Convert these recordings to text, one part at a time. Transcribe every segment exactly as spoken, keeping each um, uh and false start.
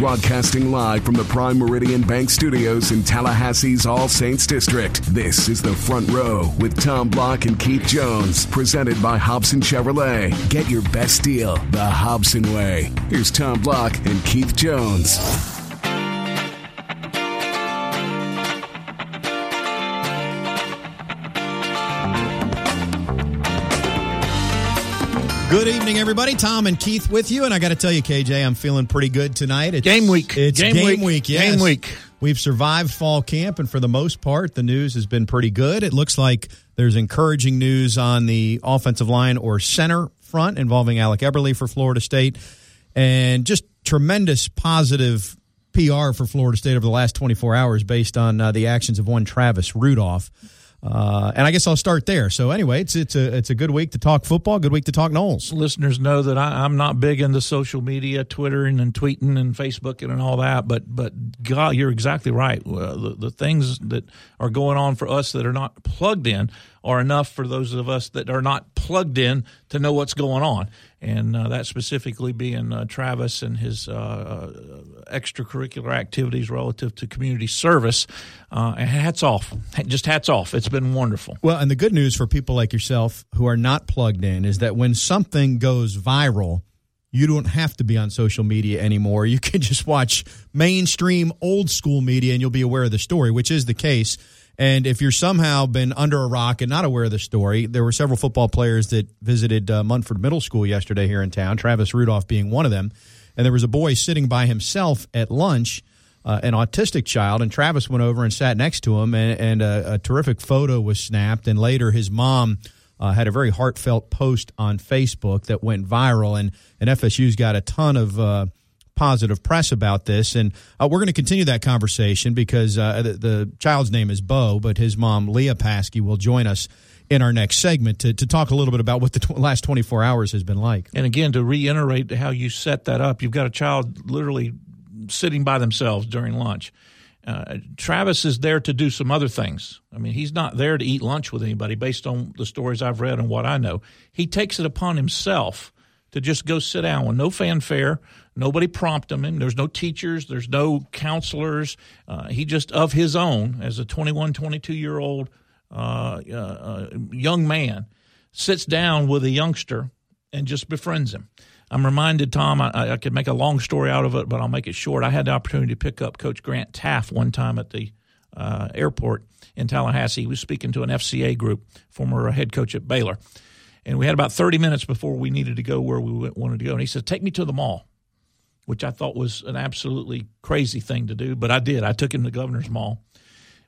Broadcasting live from the Prime Meridian Bank Studios in Tallahassee's All Saints District, this is The Front Row with Tom Block and Keith Jones, presented by Hobson Chevrolet. Get your best deal the Hobson way. Here's Tom Block and Keith Jones. Good evening, everybody. Tom and Keith with you. And I got to tell you, K J, I'm feeling pretty good tonight. It's game week. It's game, game week. week yes. Game week. We've survived fall camp, and for the most part, the news has been pretty good. It looks like there's encouraging news on the offensive line or center front involving Alec Eberle for Florida State. And just tremendous positive P R for Florida State over the last twenty-four hours based on uh, the actions of one Travis Rudolph. Uh, and I guess I'll start there. So anyway, it's it's a it's a good week to talk football, good week to talk Noles. Listeners know that I, I'm not big into social media, Twittering and tweeting and Facebooking and all that. But but God, you're exactly right. Uh, the, the things that are going on for us that are not plugged in are enough for those of us that are not plugged in to know what's going on. And uh, that specifically being uh, Travis and his uh, extracurricular activities relative to community service. Uh, and hats off. Just hats off. It's been wonderful. Well, and the good news for people like yourself who are not plugged in is that when something goes viral, you don't have to be on social media anymore. You can just watch mainstream old school media and you'll be aware of the story, which is the case. And if you're somehow been under a rock and not aware of the story, there were several football players that visited uh, Munford Middle School yesterday here in town, Travis Rudolph being one of them. And there was a boy sitting by himself at lunch, uh, an autistic child, and Travis went over and sat next to him, and, and a, a terrific photo was snapped. And later his mom uh, had a very heartfelt post on Facebook that went viral, and, and F S U's got a ton of uh, – positive press about this, and uh, we're going to continue that conversation because uh, the, the child's name is Bo, but his mom, Leah Paskey, will join us in our next segment to, to talk a little bit about what the tw- last twenty-four hours has been like. And again, to reiterate how you set that up, you've got a child literally sitting by themselves during lunch. Uh, Travis is there to do some other things. I mean, he's not there to eat lunch with anybody based on the stories I've read and what I know. He takes it upon himself to just go sit down with no fanfare. Nobody prompted him. There's no teachers. There's no counselors. Uh, he just, of his own, as a twenty-one, twenty-two-year-old uh, uh, young man, sits down with a youngster and just befriends him. I'm reminded, Tom, I, I could make a long story out of it, but I'll make it short. I had the opportunity to pick up Coach Grant Taff one time at the uh, airport in Tallahassee. He was speaking to an F C A group, former head coach at Baylor. And we had about thirty minutes before we needed to go where we wanted to go. And he said, take me to the mall, which I thought was an absolutely crazy thing to do. But I did. I took him to Governor's Mall.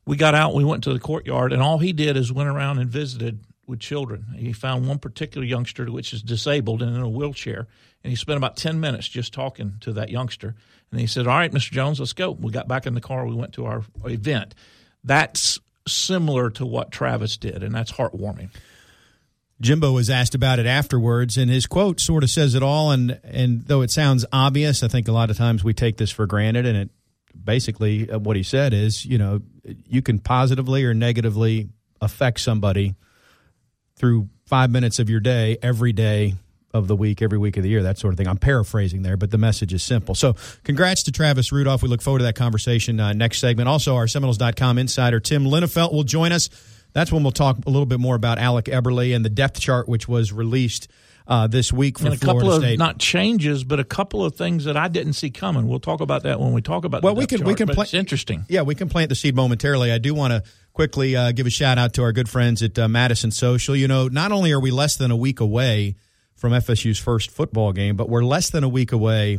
We got out. We went to the courtyard. And all he did is went around and visited with children. He found one particular youngster, which is disabled and in a wheelchair. And he spent about ten minutes just talking to that youngster. And he said, all right, Mister Jones, let's go. We got back in the car. We went to our event. That's similar to what Travis did, and that's heartwarming. Jimbo was asked about it afterwards, and his quote sort of says it all, and, and though it sounds obvious, I think a lot of times we take this for granted, and it basically uh, what he said is, you know, you can positively or negatively affect somebody through five minutes of your day, every day of the week, every week of the year, that sort of thing. I'm paraphrasing there, but the message is simple. So congrats to Travis Rudolph. We look forward to that conversation uh, next segment. Also, our Seminoles dot com insider Tim Linnefelt will join us. That's when we'll talk a little bit more about Alec Eberle and the depth chart, which was released uh, this week for and a Florida couple of, State. Not changes, but a couple of things that I didn't see coming. We'll talk about that when we talk about well, the we depth can, chart, we can but pla- it's interesting. Yeah, we can plant the seed momentarily. I do want to quickly uh, give a shout-out to our good friends at uh, Madison Social. You know, not only are we less than a week away from F S U's first football game, but we're less than a week away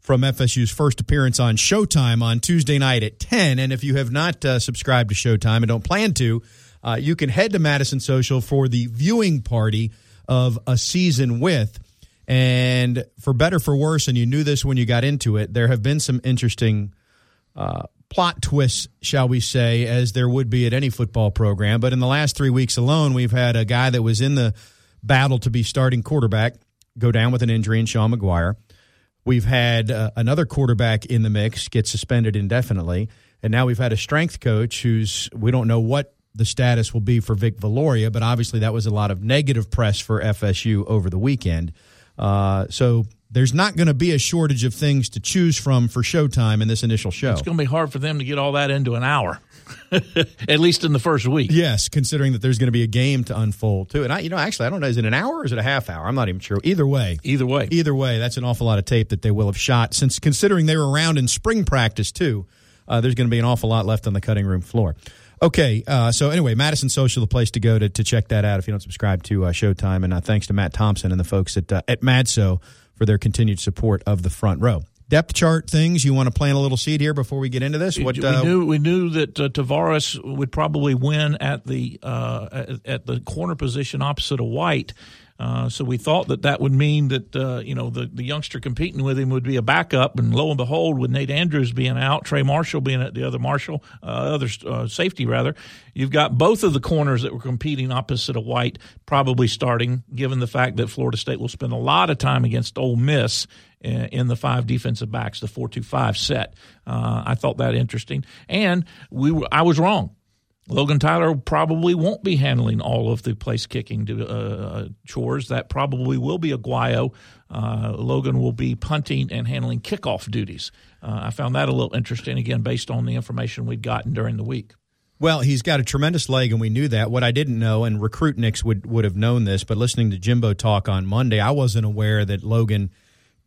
from F S U's first appearance on Showtime on Tuesday night at ten. And if you have not uh, subscribed to Showtime and don't plan to, Uh, you can head to Madison Social for the viewing party of A Season With. And for better, for worse, and you knew this when you got into it, there have been some interesting uh, plot twists, shall we say, as there would be at any football program. But in the last three weeks alone, we've had a guy that was in the battle to be starting quarterback go down with an injury in Sean McGuire. We've had uh, another quarterback in the mix get suspended indefinitely. And now we've had a strength coach who's, we don't know what the status will be for Vic Veloria, but obviously that was a lot of negative press for F S U over the weekend. Uh, so there's not going to be a shortage of things to choose from for Showtime in this initial show. It's going to be hard for them to get all that into an hour, at least in the first week. Yes, considering that there's going to be a game to unfold, too. And, I, you know, actually, I don't know, is it an hour or is it a half hour? I'm not even sure. Either way. Either way. Either way, that's an awful lot of tape that they will have shot, since considering they were around in spring practice, too. Uh, there's going to be an awful lot left on the cutting room floor. Okay, uh, so anyway, Madison Social, the place to go to to check that out if you don't subscribe to uh, Showtime. And uh, thanks to Matt Thompson and the folks at uh, at Madso for their continued support of the front row. Depth chart things, you want to plant a little seed here before we get into this? What, we, uh, knew, we knew that uh, Tavares would probably win at the uh, at, at the corner position opposite of White. Uh, so we thought that that would mean that, uh, you know, the, the youngster competing with him would be a backup. And lo and behold, with Nate Andrews being out, Trey Marshall being at the other Marshall, uh, other uh, safety rather, you've got both of the corners that were competing opposite of White probably starting, given the fact that Florida State will spend a lot of time against Ole Miss in the five defensive backs, the four two five set. Uh, I thought that interesting. And we were, I was wrong. Logan Tyler probably won't be handling all of the place-kicking uh, chores. That probably will be Aguayo. Uh, Logan will be punting and handling kickoff duties. Uh, I found that a little interesting, again, based on the information we'd gotten during the week. Well, he's got a tremendous leg, and we knew that. What I didn't know, and recruit Knicks would, would have known this, but listening to Jimbo talk on Monday, I wasn't aware that Logan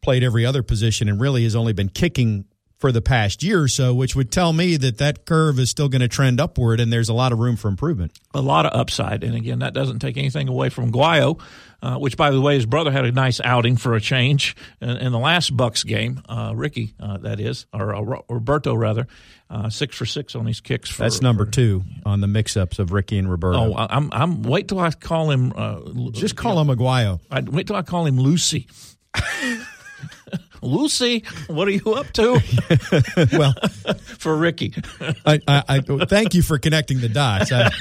played every other position and really has only been kicking for the past year or so, which would tell me that that curve is still going to trend upward and there's a lot of room for improvement. A lot of upside. And, again, that doesn't take anything away from Guayo, uh, which, by the way, his brother had a nice outing for a change in, in the last Bucks game, uh, Ricky, uh, that is, or uh, Roberto, rather, uh, six for six on his kicks. For, That's number for, two yeah. on the mix-ups of Ricky and Roberto. Oh, I'm, I'm wait till I call him uh, – Just call know, him Aguayo. I, wait till I call him Lucy. Lucy, what are you up to? Well, for Ricky. I, I, I thank you for connecting the dots. I,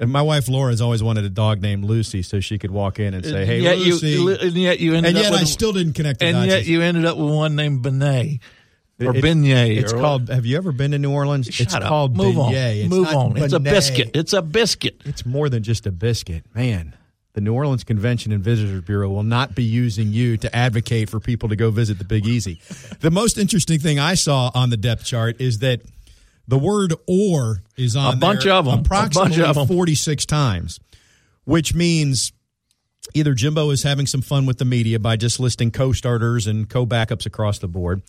and my wife Laura's always wanted a dog named Lucy so she could walk in and say, "Hey, yet Lucy." You, and yet you ended and up yet with, I still didn't connect the and dots. And yet you ended up with one named Benet. Or it, beignet. It's or called. Have you ever been to New Orleans? Shut it's up. called Move beignet. On. It's Move on. Beignet. It's a biscuit. It's a biscuit. It's more than just a biscuit, man. The New Orleans Convention and Visitors Bureau will not be using you to advocate for people to go visit the Big Easy. The most interesting thing I saw on the depth chart is that the word "or" is on a bunch there of them. approximately a bunch of forty-six them. times, which means either Jimbo is having some fun with the media by just listing co-starters and co-backups across the board.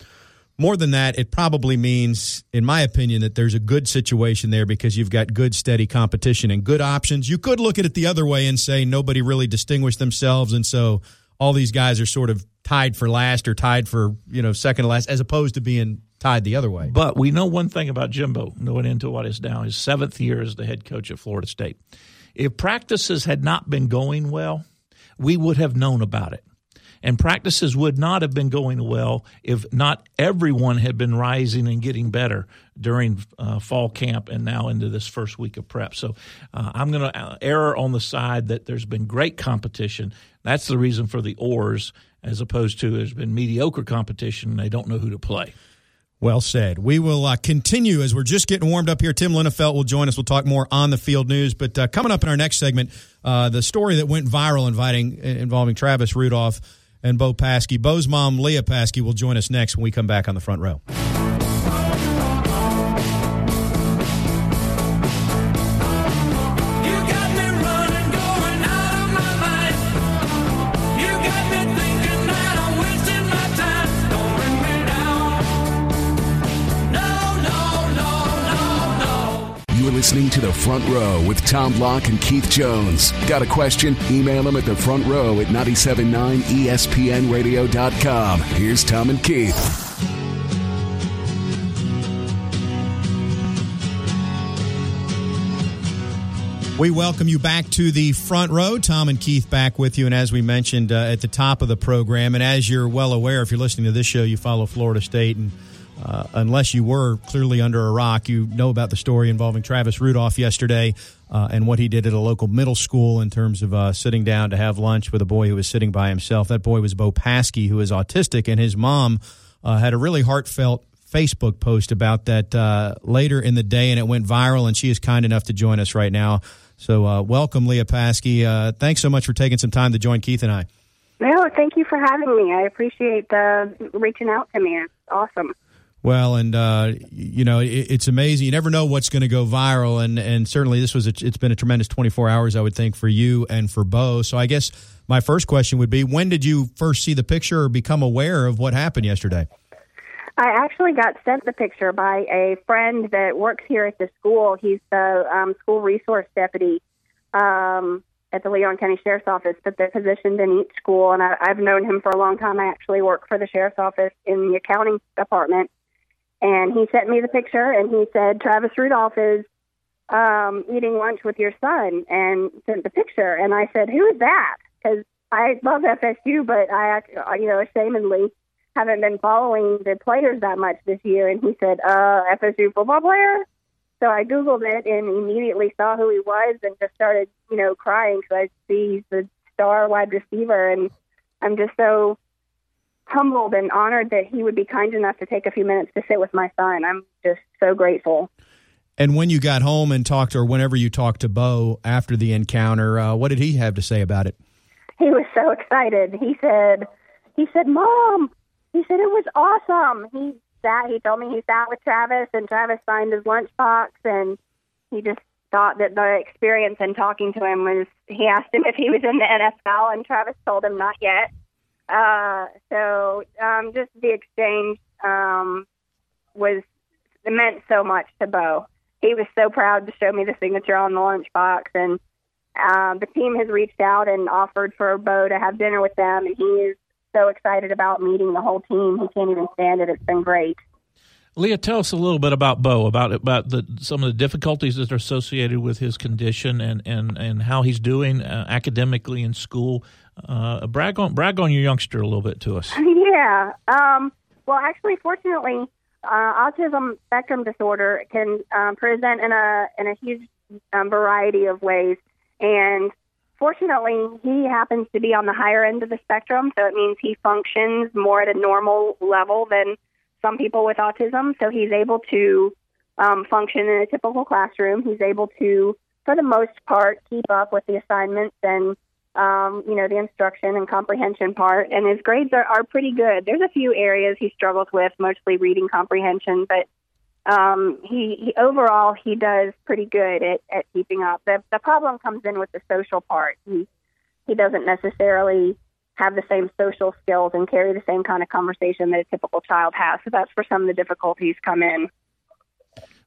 More than that, it probably means, in my opinion, that there's a good situation there because you've got good, steady competition and good options. You could look at it the other way and say nobody really distinguished themselves, and so all these guys are sort of tied for last or tied for, you know, second to last, as opposed to being tied the other way. But we know one thing about Jimbo, going into what is now his seventh year as the head coach at Florida State. If practices had not been going well, we would have known about it. And practices would not have been going well if not everyone had been rising and getting better during uh, fall camp and now into this first week of prep. So uh, I'm going to err on the side that there's been great competition. That's the reason for the oars, as opposed to there's been mediocre competition and they don't know who to play. Well said. We will uh, continue as we're just getting warmed up here. Tim Linnefelt will join us. We'll talk more on the field news. But uh, coming up in our next segment, uh, the story that went viral inviting, involving Travis Rudolph and Bo Paskey. Bo's mom, Leah Paskey, will join us next when we come back on the front row. Listening to The Front Row with Tom Block and Keith Jones. Got a question? Email them at thefrontrow at nine seven nine E S P N radio dot com. Here's Tom and Keith. We welcome you back to The Front Row. Tom and Keith back with you. And as we mentioned uh, at the top of the program, and as you're well aware, if you're listening to this show, you follow Florida State, and Uh, unless you were clearly under a rock, you know about the story involving Travis Rudolph yesterday uh, and what he did at a local middle school in terms of uh, sitting down to have lunch with a boy who was sitting by himself. That boy was Bo Paskey, who is autistic, and his mom uh, had a really heartfelt Facebook post about that uh, later in the day, and it went viral, and she is kind enough to join us right now. So uh, welcome, Leah Paskey. Uh, thanks so much for taking some time to join Keith and I. No, thank you for having me. I appreciate the reaching out to me. It's awesome. Well, and, uh, you know, it, it's amazing. You never know what's going to go viral, and, and certainly this was a, it's been a tremendous twenty-four hours, I would think, for you and for Bo. So I guess my first question would be, when did you first see the picture or become aware of what happened yesterday? I actually got sent the picture by a friend that works here at the school. He's the um, school resource deputy um, at the Leon County Sheriff's Office, but they're positioned in each school, and I, I've known him for a long time. I actually work for the Sheriff's Office in the accounting department. And he sent me the picture, and he said, Travis Rudolph is um, eating lunch with your son, and sent the picture. And I said, who is that? Because I love F S U, but I, you know, ashamedly haven't been following the players that much this year. And he said, uh, F S U football player? So I Googled it and immediately saw who he was and just started, you know, crying because I see he's the star wide receiver, and I'm just so humbled and honored that he would be kind enough to take a few minutes to sit with my son. I'm just so grateful. And when you got home and talked, or whenever you talked to Bo after the encounter, uh, what did he have to say about it? He was so excited. He said, he said, Mom, he said, it was awesome. He sat, he told me he sat with Travis, and Travis signed his lunchbox, and he just thought that the experience in talking to him was, he asked him if he was in the N F L, and Travis told him not yet. Uh, so, um, just the exchange, um, was, it meant so much to Bo. He was so proud to show me the signature on the lunchbox, and, um, uh, the team has reached out and offered for Bo to have dinner with them. And he is so excited about meeting the whole team. He can't even stand it. It's been great. Leah, tell us a little bit about Bo, about, about the, some of the difficulties that are associated with his condition, and, and, and how he's doing uh, academically in school. Uh, brag on brag on your youngster a little bit to us. Yeah. Um, well, actually, fortunately, uh, autism spectrum disorder can um, present in a in a huge um, variety of ways. And fortunately, he happens to be on the higher end of the spectrum, so it means he functions more at a normal level than some people with autism. So he's able to um, function in a typical classroom. He's able to, for the most part, keep up with the assignments and, um, you know, the instruction and comprehension part. And his grades are, are pretty good. There's a few areas he struggles with, mostly reading comprehension, but um, he, he overall, he does pretty good at, at keeping up. The, the problem comes in with the social part. He, he doesn't necessarily have the same social skills and carry the same kind of conversation that a typical child has. So that's where some of the difficulties come in.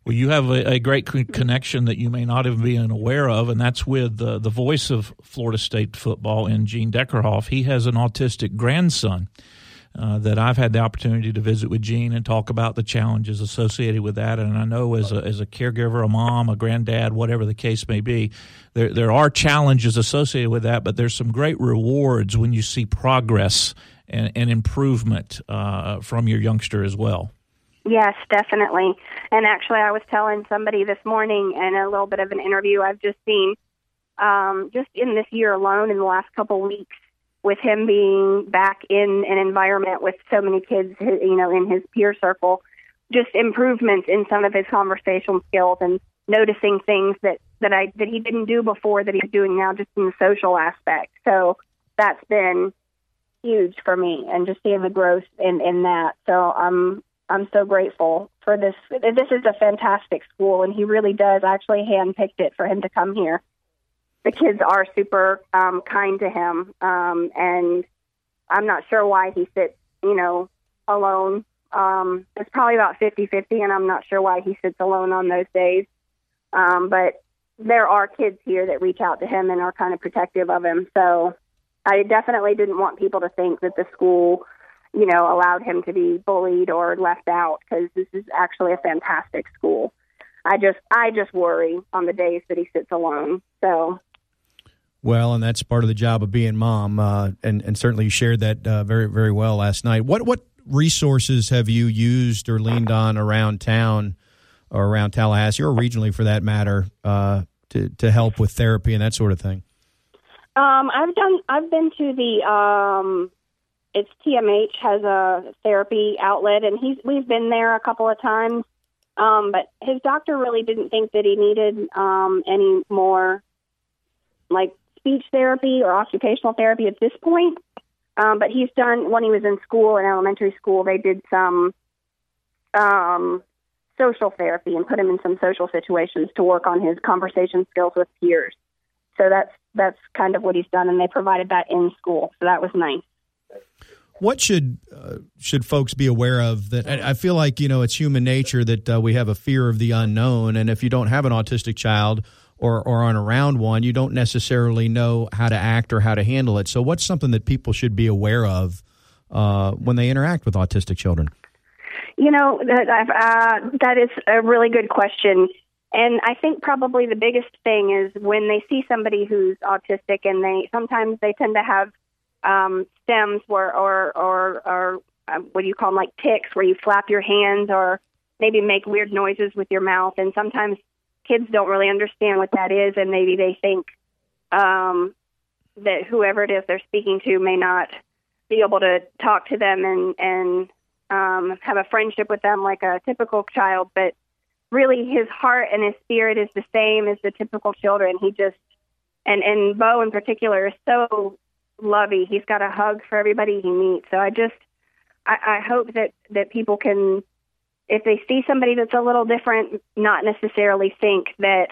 Well, you have a, a great connection that you may not have been aware of, and that's with the, the voice of Florida State football in Gene Deckerhoff. He has an autistic grandson uh, that I've had the opportunity to visit with Gene and talk about the challenges associated with that. And I know as a, as a caregiver, a mom, a granddad, whatever the case may be, There, there are challenges associated with that, but there's some great rewards when you see progress and, and improvement uh, from your youngster as well. Yes, definitely. And actually, I was telling somebody this morning in a little bit of an interview I've just seen, um, just in this year alone, in the last couple weeks, with him being back in an environment with so many kids, you know, in his peer circle, just improvements in some of his conversational skills and noticing things that, that I that he didn't do before that he's doing now, just in the social aspect. So that's been huge for me, and just seeing the growth in, in that. So I'm I'm so grateful for this. This is a fantastic school, and he really does. I actually handpicked it for him to come here. The kids are super um, kind to him, um, and I'm not sure why he sits, you know, alone. Um, it's probably about fifty-fifty, and I'm not sure why he sits alone on those days. Um, but there are kids here that reach out to him and are kind of protective of him. So I definitely didn't want people to think that the school, you know, allowed him to be bullied or left out, because this is actually a fantastic school. I just, I just worry on the days that he sits alone. So. Well, and that's part of the job of being mom. Uh, and, and certainly you shared that uh, very, very well last night. What, what resources have you used or leaned on around town, or around Tallahassee, or regionally for that matter, uh, to to help with therapy and that sort of thing? Um, I've done. I've been to the. Um, it's T M H has a therapy outlet, and he's we've been there a couple of times. Um, but his doctor really didn't think that he needed um, any more, like speech therapy or occupational therapy at this point. Um, but he's done, when he was in school, in elementary school, they did some um, social therapy and put him in some social situations to work on his conversation skills with peers. So that's that's kind of what he's done, and they provided that in school. So that was nice. What should uh, should folks be aware of? That I feel like, you know, it's human nature that uh, we have a fear of the unknown, and if you don't have an autistic child or, or aren't around one, you don't necessarily know how to act or how to handle it. So what's something that people should be aware of uh, when they interact with autistic children? You know, that, I've, uh, that is a really good question. And I think probably the biggest thing is when they see somebody who's autistic, and they sometimes they tend to have um, stems or or or, or um, what do you call them, like tics, where you flap your hands or maybe make weird noises with your mouth. And sometimes kids don't really understand what that is, and maybe they think um, that whoever it is they're speaking to may not be able to talk to them and and um, have a friendship with them like a typical child, but. Really, his heart and his spirit is the same as the typical children. He just, and, and Bo in particular is so lovey. He's got a hug for everybody he meets. So I just, I, I hope that, that people can, if they see somebody that's a little different, not necessarily think that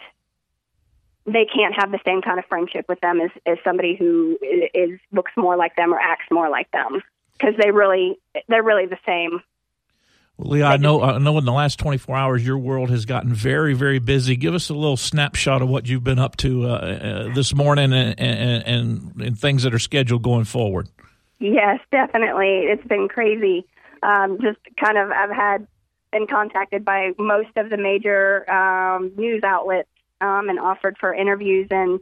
they can't have the same kind of friendship with them as, as somebody who is looks more like them or acts more like them, because they really, they're really the same. Well, Leah, I know, I know in the last twenty-four hours your world has gotten very, very busy. Give us a little snapshot of what you've been up to uh, uh, this morning and, and, and, and things that are scheduled going forward. Yes, definitely. It's been crazy. Um, just kind of I've had been contacted by most of the major um, news outlets um, and offered for interviews and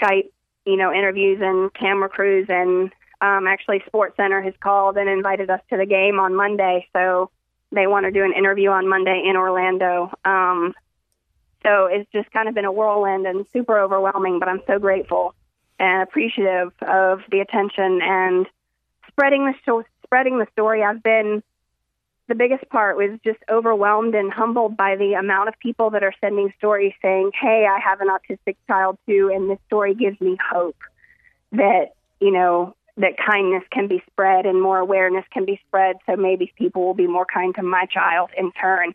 Skype, you know, interviews and camera crews. And um, actually SportsCenter has called and invited us to the game on Monday, so they want to do an interview on Monday in Orlando. Um, so it's just kind of been a whirlwind and super overwhelming, but I'm so grateful and appreciative of the attention and spreading the show, spreading the story. I've been, the biggest part was just overwhelmed and humbled by the amount of people that are sending stories saying, hey, I have an autistic child too, and this story gives me hope that, you know, that kindness can be spread and more awareness can be spread, so maybe people will be more kind to my child in turn.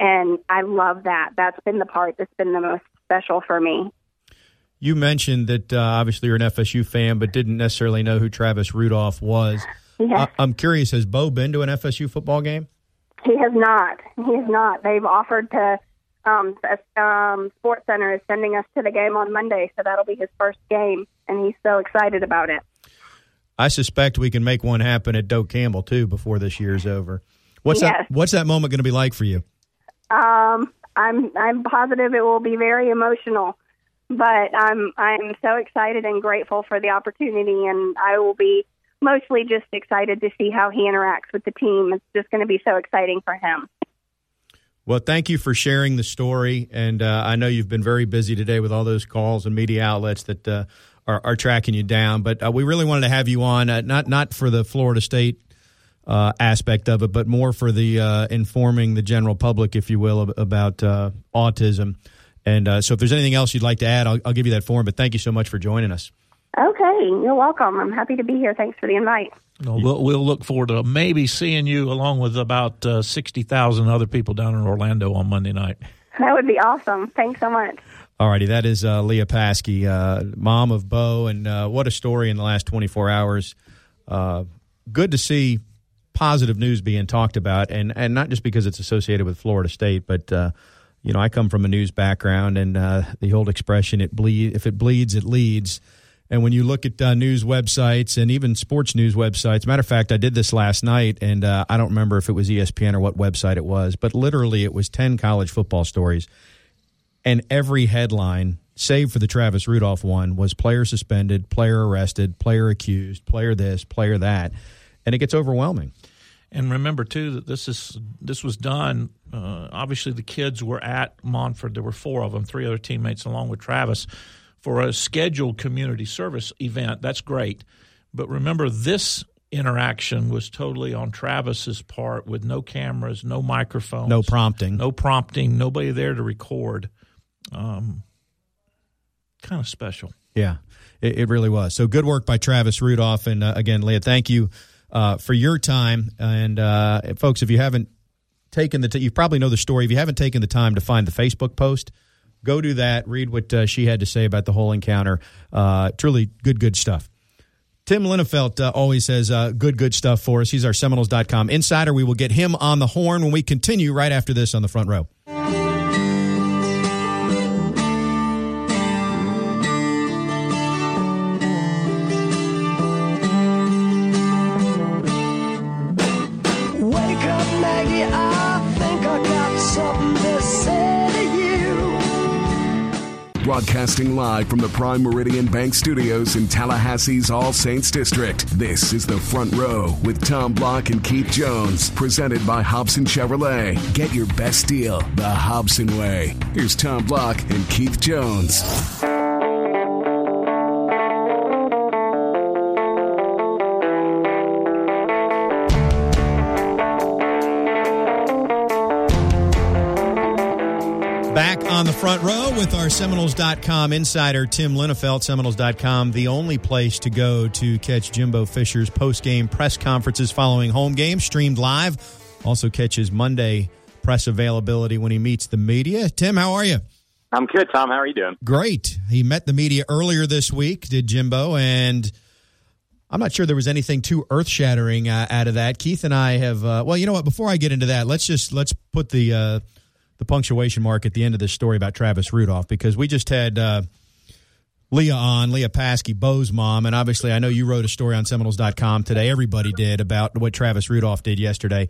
And I love that. That's been the part that's been the most special for me. You mentioned that uh, obviously you're an F S U fan, but didn't necessarily know who Travis Rudolph was. Yes. I- I'm curious, has Bo been to an F S U football game? He has not. He has not. They've offered to, um, um, SportsCenter is sending us to the game on Monday, so that'll be his first game, and he's so excited about it. I suspect we can make one happen at Doak Campbell, too, before this year's over. What's yes. that What's that moment going to be like for you? Um, I'm I'm positive it will be very emotional, but I'm I'm so excited and grateful for the opportunity, and I will be mostly just excited to see how he interacts with the team. It's just going to be so exciting for him. Well, thank you for sharing the story, and uh, I know you've been very busy today with all those calls and media outlets that uh, are, are tracking you down, but uh, we really wanted to have you on, uh, not not for the Florida State uh, aspect of it, but more for the uh, informing the general public, if you will, ab- about uh, autism. And uh, so if there's anything else you'd like to add, I'll, I'll give you that form, but thank you so much for joining us. Okay, you're welcome. I'm happy to be here. Thanks for the invite. No, we'll, we'll look forward to maybe seeing you along with about uh, sixty thousand other people down in Orlando on Monday night. That would be awesome. Thanks so much. All righty. That is uh, Leah Paskey, uh, mom of Bo, and uh, what a story in the last twenty-four hours. Uh, good to see positive news being talked about, and, and not just because it's associated with Florida State, but, uh, you know, I come from a news background, and uh, the old expression, "It bleed, if it bleeds, it leads." And when you look at uh, news websites and even sports news websites, matter of fact, I did this last night, and uh, I don't remember if it was E S P N or what website it was, but literally it was ten college football stories. And every headline, save for the Travis Rudolph one, was player suspended, player arrested, player accused, player this, player that. And it gets overwhelming. And remember, too, that this is this was done. Uh, obviously, the kids were at Munford. There were four of them, three other teammates along with Travis, for a scheduled community service event. That's great. But remember, this interaction was totally on Travis's part, with no cameras, no microphones. No prompting. No prompting, nobody there to record. Um, kind of special. Yeah, it, it really was. So good work by Travis Rudolph. And, uh, again, Leah, thank you uh, for your time. And, uh, folks, if you haven't taken the t- – you probably know the story. If you haven't taken the time to find the Facebook post, go do that. Read what uh, she had to say about the whole encounter. Uh, truly good, good stuff. Tim Linnefelt uh, always has uh, good, good stuff for us. He's our Seminoles dot com insider. We will get him on the horn when we continue right after this on The Front Row. Broadcasting live from the Prime Meridian Bank Studios in Tallahassee's All Saints District, this is The Front Row with Tom Block and Keith Jones, presented by Hobson Chevrolet. Get your best deal the Hobson way. Here's Tom Block and Keith Jones. On the front row with our Seminoles dot com insider, Tim Linnefelt. Seminoles dot com, the only place to go to catch Jimbo Fisher's post-game press conferences following home games, streamed live. Also catches Monday press availability when he meets the media. Tim, how are you? I'm good, Tom. How are you doing? Great. He met the media earlier this week, did Jimbo, and I'm not sure there was anything too earth-shattering uh, out of that. Keith and I have, uh, well, you know what, before I get into that, let's just, let's put the... Uh, the punctuation mark at the end of this story about Travis Rudolph, because we just had uh, Leah on, Leah Paskey, Bo's mom, and obviously I know you wrote a story on Seminoles dot com today. Everybody did about what Travis Rudolph did yesterday.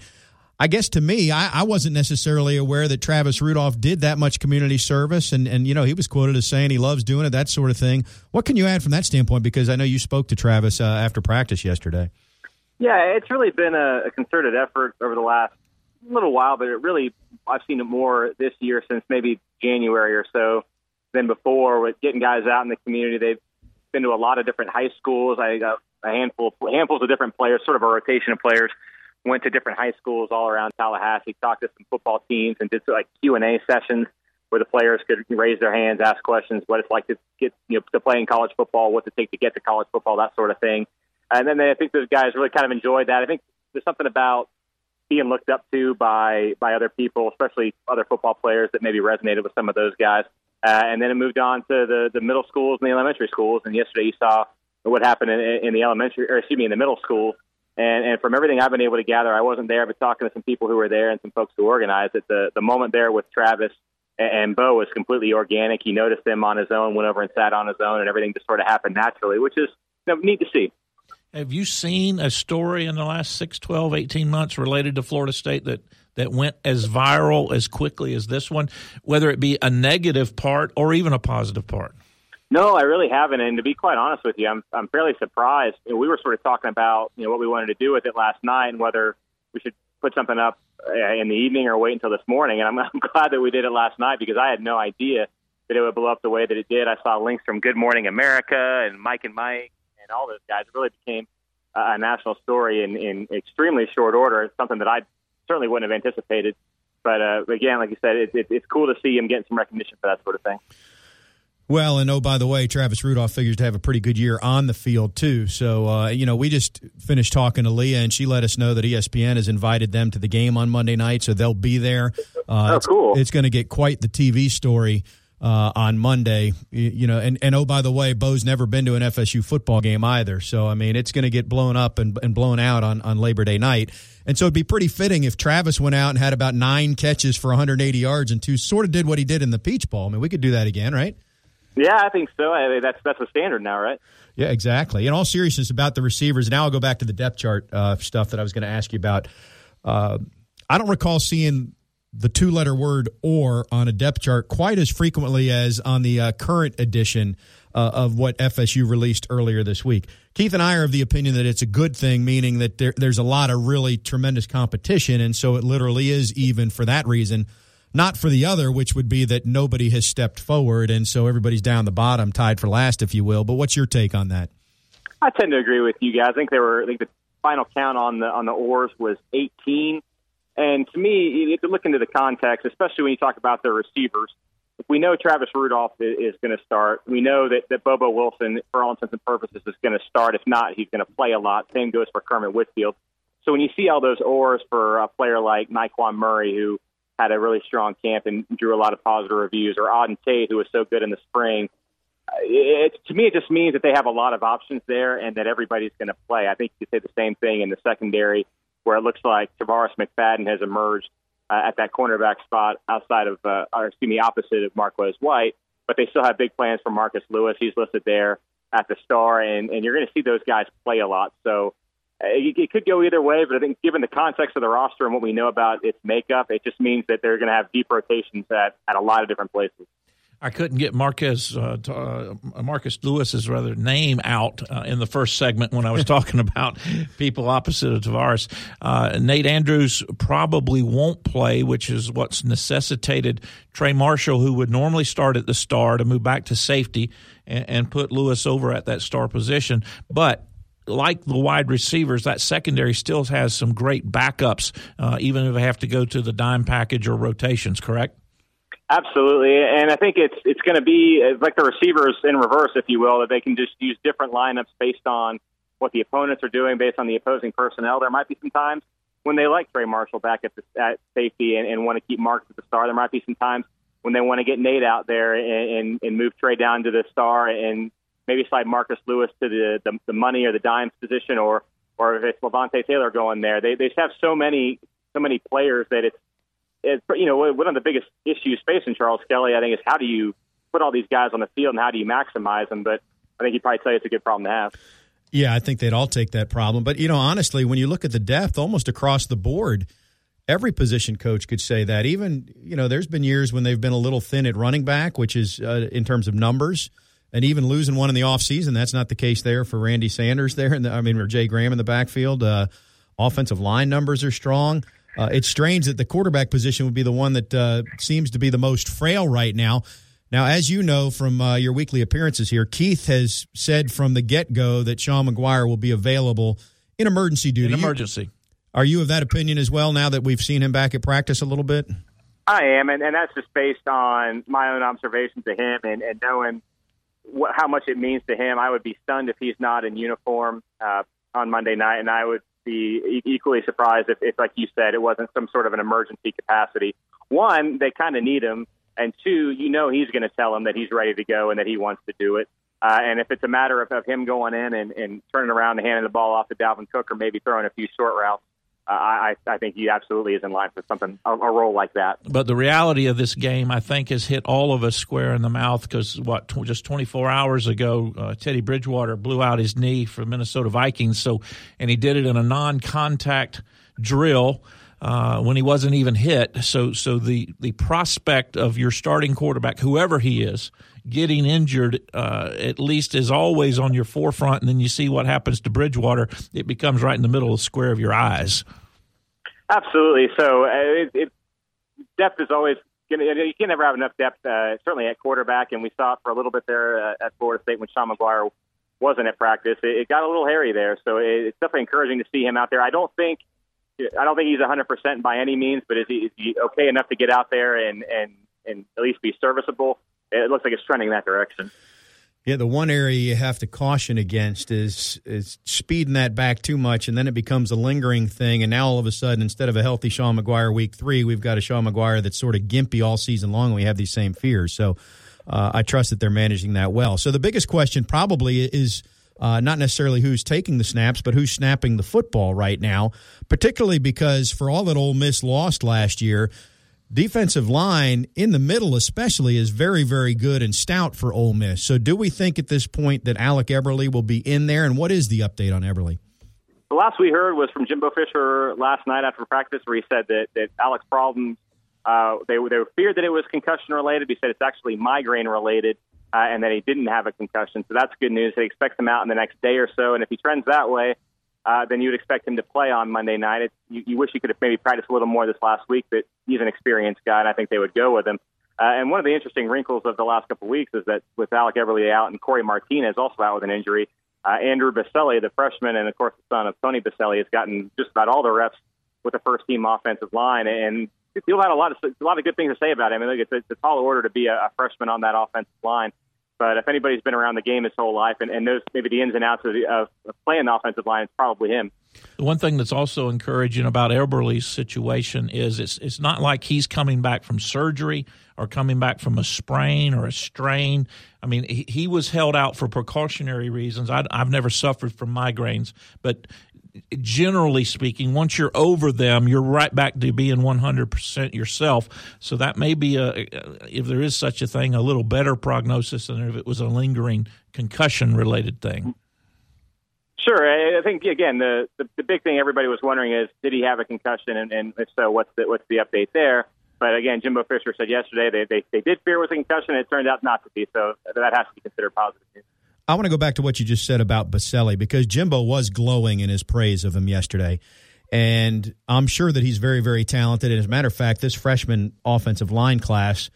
I guess to me, I, I wasn't necessarily aware that Travis Rudolph did that much community service, and, and you know, he was quoted as saying he loves doing it, that sort of thing. What can you add from that standpoint? Because I know you spoke to Travis uh, after practice yesterday. Yeah, it's really been a concerted effort over the last little while, but it really – I've seen it more this year since maybe January or so than before with getting guys out in the community. They've been to a lot of different high schools. I got a handful of, handfuls of different players, sort of a rotation of players, went to different high schools all around Tallahassee, talked to some football teams and did like Q and A sessions where the players could raise their hands, ask questions, what it's like to get, you know, to play in college football, what to take to get to college football, that sort of thing. And then they, I think those guys really kind of enjoyed that. I think there's something about being looked up to by, by other people, especially other football players, that maybe resonated with some of those guys. Uh, and then it moved on to the, the middle schools and the elementary schools. And yesterday you saw what happened in, in the elementary, or excuse me, in the middle school. And, and from everything I've been able to gather, I wasn't there, but talking to some people who were there and some folks who organized it, the, the moment there with Travis and, and Bo was completely organic. He noticed them on his own, went over and sat on his own, and everything just sort of happened naturally, which is, you know, neat to see. Have you seen a story in the last six, twelve, eighteen months related to Florida State that, that went as viral as quickly as this one, whether it be a negative part or even a positive part? No, I really haven't. And to be quite honest with you, I'm I'm fairly surprised. You know, we were sort of talking about, you know, what we wanted to do with it last night and whether we should put something up in the evening or wait until this morning. And I'm, I'm glad that we did it last night because I had no idea that it would blow up the way that it did. I saw links from Good Morning America and Mike and Mike. And all those guys. It really became uh, a national story in, in extremely short order. It's something that I certainly wouldn't have anticipated. But uh, again, like you said, it, it, it's cool to see him getting some recognition for that sort of thing. Well, and oh, by the way, Travis Rudolph figures to have a pretty good year on the field, too. So, uh, you know, we just finished talking to Leah, and she let us know that E S P N has invited them to the game on Monday night, so they'll be there. Uh, oh, it's, cool. It's going to get quite the T V story Uh, on Monday, you, you know, and, and oh, by the way, Bo's never been to an F S U football game either. So, I mean, it's going to get blown up and, and blown out on, on Labor Day night. And so it'd be pretty fitting if Travis went out and had about nine catches for one hundred eighty yards and two, sort of did what he did in the Peach Bowl. I mean, we could do that again, right? Yeah, I think so. I mean, that's, that's the standard now, right? Yeah, exactly. In all seriousness about the receivers, now I'll go back to the depth chart uh, stuff that I was going to ask you about. Uh, I don't recall seeing the two-letter word "or" on a depth chart quite as frequently as on the uh, current edition uh, of what F S U released earlier this week. Keith and I are of the opinion that it's a good thing, meaning that there, there's a lot of really tremendous competition, and so it literally is even for that reason, not for the other, which would be that nobody has stepped forward, and so everybody's down the bottom, tied for last, if you will. But what's your take on that? I tend to agree with you guys. I think there were. I think the final count on the on the "ors" was eighteen. And to me, you have to look into the context, especially when you talk about their receivers. we know Travis Rudolph is, is going to start. We know that, that Bobo Wilson, for all intents and purposes, is going to start. If not, he's going to play a lot. Same goes for Kermit Whitfield. So when you see all those ors for a player like Nyquan Murray, who had a really strong camp and drew a lot of positive reviews, or Auden Tate, who was so good in the spring, it, to me it just means that they have a lot of options there and that everybody's going to play. I think you could say the same thing in the secondary, where it looks like Tavares McFadden has emerged uh, at that cornerback spot outside of, uh, or excuse me, opposite of Marquez White, but they still have big plans for Marcus Lewis. He's listed there at the star, and, and you're going to see those guys play a lot. So uh, it, it could go either way, but I think given the context of the roster and what we know about its makeup, it just means that they're going to have deep rotations at, at a lot of different places. I couldn't get Marquez uh, uh, Marcus Lewis's rather name out uh, in the first segment when I was talking about people opposite of Tavares. Uh, Nate Andrews probably won't play, which is what's necessitated Trey Marshall, who would normally start at the star, to move back to safety and, and put Lewis over at that star position. But like the wide receivers, that secondary still has some great backups, uh, even if they have to go to the dime package or rotations, correct? Absolutely, and I think it's it's going to be like the receivers in reverse, if you will, that they can just use different lineups based on what the opponents are doing, based on the opposing personnel. There might be some times when they like Trey Marshall back at, the, at safety and, and want to keep Marcus at the star. There might be some times when they want to get Nate out there and, and, and move Trey down to the star and maybe slide Marcus Lewis to the, the, the money or the dimes position, or, or if it's Levante Taylor going there. They, they just have so many so many players that it's, It's, you know, one of the biggest issues facing Charles Kelly, I think, is how do you put all these guys on the field and how do you maximize them? But I think he'd probably tell you it's a good problem to have. Yeah, I think they'd all take that problem. But, you know, honestly, when you look at the depth almost across the board, every position coach could say that. Even, you know, there's been years when they've been a little thin at running back, which is uh, in terms of numbers, and even losing one in the offseason. That's not the case there for Randy Sanders there, and the, I mean, or Jay Graham in the backfield. Uh, offensive line numbers are strong. Uh, it's strange that the quarterback position would be the one that uh, seems to be the most frail right now. Now, as you know from uh, your weekly appearances here, Keith has said from the get-go that Sean McGuire will be available in emergency duty. In emergency. You, are you of that opinion as well now that we've seen him back at practice a little bit? I am, and, and that's just based on my own observations of him and, and knowing what, how much it means to him. I would be stunned if he's not in uniform uh, on Monday night, and I would be equally surprised if, if, like you said, it wasn't some sort of an emergency capacity. One, they kind of need him, and two, you know he's going to tell him that he's ready to go and that he wants to do it. Uh, and if it's a matter of, of him going in and, and turning around and handing the ball off to Dalvin Cook or maybe throwing a few short routes, Uh, I, I think he absolutely is in line for something, a, a role like that. But the reality of this game, I think, has hit all of us square in the mouth because, what, tw- just twenty-four hours ago, uh, Teddy Bridgewater blew out his knee for the Minnesota Vikings, so, and he did it in a non-contact drill uh, when he wasn't even hit. So so the, the prospect of your starting quarterback, whoever he is, getting injured uh, at least is always on your forefront, and then you see what happens to Bridgewater. It becomes right in the middle of the square of your eyes. Absolutely. So uh, it, it, depth is always going to – you can never have enough depth, uh, certainly at quarterback, and we saw it for a little bit there uh, at Florida State when Sean McGuire wasn't at practice. It, it got a little hairy there, so it, it's definitely encouraging to see him out there. I don't think I don't think he's one hundred percent by any means, but is he, is he okay enough to get out there and, and, and at least be serviceable? It looks like it's trending that direction. Yeah, the one area you have to caution against is is speeding that back too much, and then it becomes a lingering thing. And now all of a sudden, instead of a healthy Sean McGuire week three, we've got a Sean McGuire that's sort of gimpy all season long, and we have these same fears. So uh, I trust that they're managing that well. So the biggest question probably is uh, not necessarily who's taking the snaps, but who's snapping the football right now, particularly because for all that Ole Miss lost last year, defensive line in the middle especially is very, very good and stout for Ole Miss. So do we think at this point that Alec Eberle will be in there, and what is the update on Eberle? The last we heard was from Jimbo Fisher last night after practice where he said that, that Alec's problems, uh, they, they were feared that it was concussion-related. He said it's actually migraine-related uh, and that he didn't have a concussion. So that's good news. They expect him out in the next day or so, and if he trends that way, Uh, then you would expect him to play on Monday night. It, you, you wish you could have maybe practiced a little more this last week, but he's an experienced guy, and I think they would go with him. Uh, and one of the interesting wrinkles of the last couple of weeks is that with Alec Eberle out and Corey Martinez also out with an injury, uh, Andrew Boselli, the freshman, and of course the son of Tony Boselli, has gotten just about all the reps with the first-team offensive line, and people had a lot of a lot of good things to say about him. I mean, look, it's a tall order to be a, a freshman on that offensive line. But if anybody's been around the game his whole life and, and knows maybe the ins and outs of, the, of playing the offensive line, it's probably him. One thing that's also encouraging about Eberle's situation is it's it's not like he's coming back from surgery or coming back from a sprain or a strain. I mean, he, he was held out for precautionary reasons. I, I've never suffered from migraines, but generally speaking, once you're over them, you're right back to being one hundred percent yourself. So that may be, a, if there is such a thing, a little better prognosis than if it was a lingering concussion-related thing. Sure. I think, again, the, the, the big thing everybody was wondering is, did he have a concussion? And, and if so, what's the, what's the update there? But, again, Jimbo Fisher said yesterday they, they, they did fear it was a concussion, and it turned out not to be. So that has to be considered positive news. I want to go back to what you just said about Boselli, because Jimbo was glowing in his praise of him yesterday. And I'm sure that he's very, very talented. And as a matter of fact, this freshman offensive line class,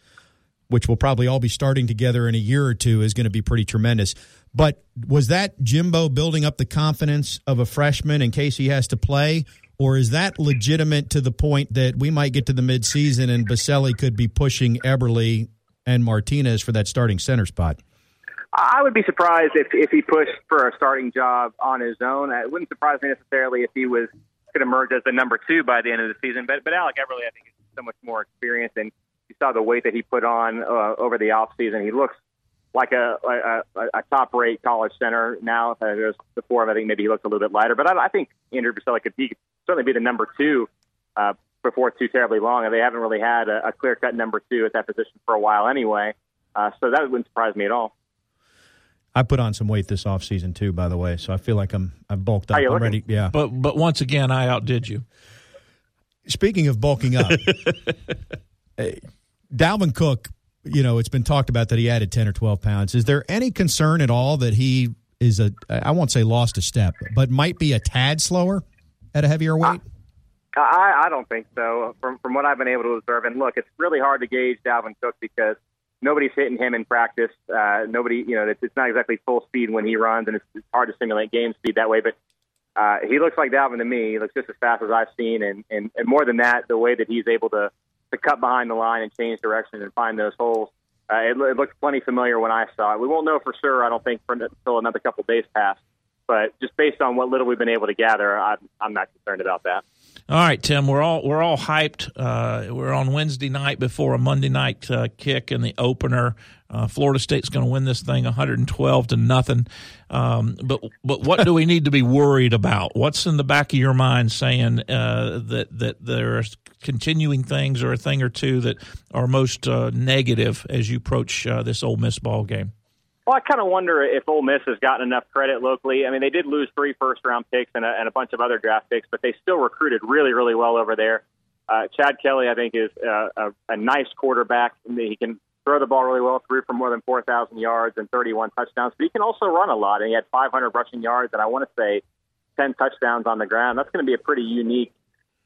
which will probably all be starting together in a year or two, is going to be pretty tremendous. But was that Jimbo building up the confidence of a freshman in case he has to play? Or is that legitimate to the point that we might get to the midseason and Boselli could be pushing Eberle and Martinez for that starting center spot? I would be surprised if, if he pushed for a starting job on his own. It wouldn't surprise me necessarily if he was could emerge as the number two by the end of the season. But but Alec Eberle, I think, is so much more experienced, and you saw the weight that he put on uh, over the offseason. He looks like a, a, a top-rate college center now. Uh, there's the four of them. I think maybe he looks a little bit lighter. But I, I think Andrew Boselli could, he could certainly be the number two uh, before too terribly long, and they haven't really had a, a clear-cut number two at that position for a while anyway. Uh, so that wouldn't surprise me at all. I put on some weight this offseason too, by the way, so I feel like I'm I've bulked up. I'm ready. Yeah. But but once again, I outdid you. Speaking of bulking up, Dalvin Cook, you know, it's been talked about that he added ten or twelve pounds. Is there any concern at all that he is a I won't say lost a step, but might be a tad slower at a heavier weight? I, I, I don't think so. From from what I've been able to observe, and look, it's really hard to gauge Dalvin Cook because nobody's hitting him in practice. Uh, nobody, you know, it's, it's not exactly full speed when he runs, and it's, it's hard to simulate game speed that way. But uh, he looks like Dalvin to me. He looks just as fast as I've seen, and, and, and more than that, the way that he's able to, to cut behind the line and change direction and find those holes, uh, it, it looked plenty familiar when I saw it. We won't know for sure, I don't think, for, until another couple days pass. But just based on what little we've been able to gather, I'm, I'm not concerned about that. All right, Tim, we're all we're all hyped. Uh, we're on Wednesday night before a Monday night uh, kick in the opener. Uh, Florida State's going to win this thing one hundred twelve to nothing. Um, but but what do we need to be worried about? What's in the back of your mind saying uh, that that there are continuing things or a thing or two that are most uh, negative as you approach uh, this Ole Miss ball game? Well, I kind of wonder if Ole Miss has gotten enough credit locally. I mean, they did lose three first-round picks and a, and a bunch of other draft picks, but they still recruited really, really well over there. Uh, Chad Kelly, I think, is uh, a, a nice quarterback. He can throw the ball really well, threw for more than four thousand yards and thirty-one touchdowns, but he can also run a lot, and he had five hundred rushing yards and I want to say ten touchdowns on the ground. That's going to be a pretty unique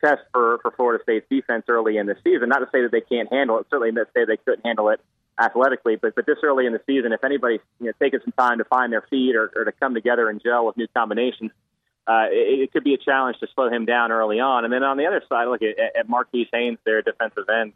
test for, for Florida State's defense early in the season. Not to say that they can't handle it, certainly not to say they couldn't handle it athletically, but but this early in the season, if anybody's you know, taking some time to find their feet or, or to come together and gel with new combinations, uh, it, it could be a challenge to slow him down early on. And then on the other side, look at, at Marquise Haynes, their defensive end,